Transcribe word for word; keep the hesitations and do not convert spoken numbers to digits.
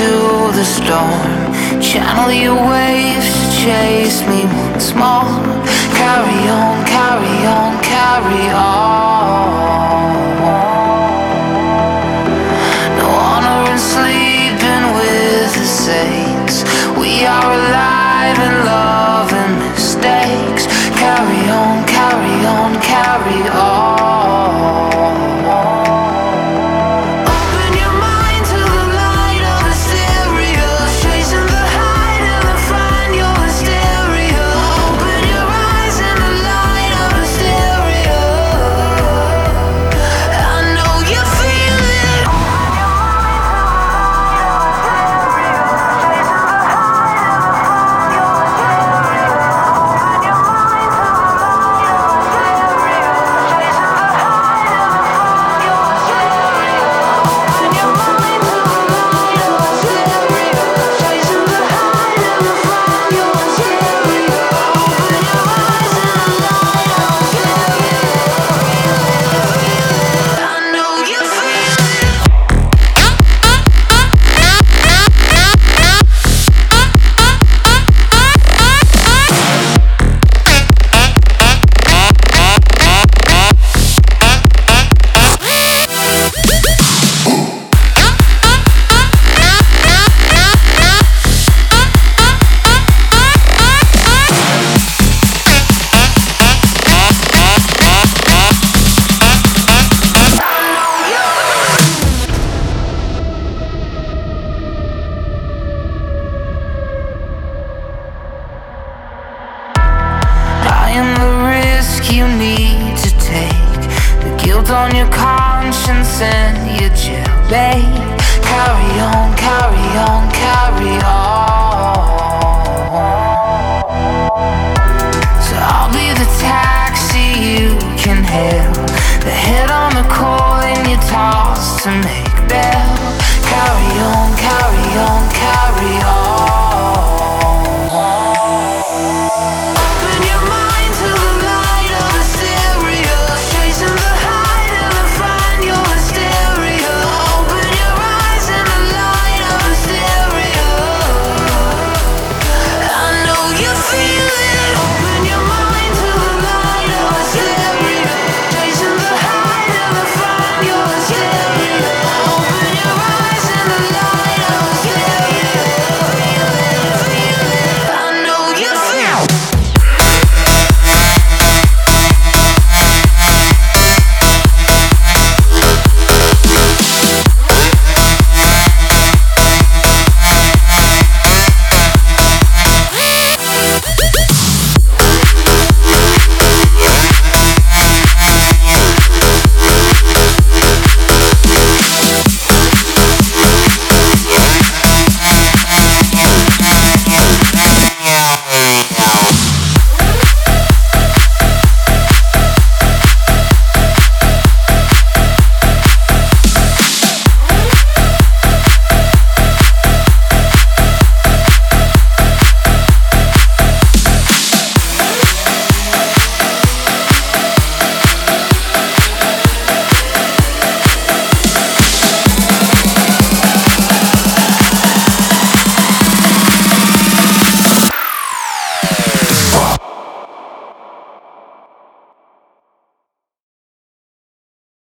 into the storm. Channel your waves to chase me once more. Carry on, carry on, carry on. No honor in sleeping with the saints. We are alive in love and mistakes. Carry on, carry on, carry on. Conscience in your jail, babe. Carry on, carry on, carry on.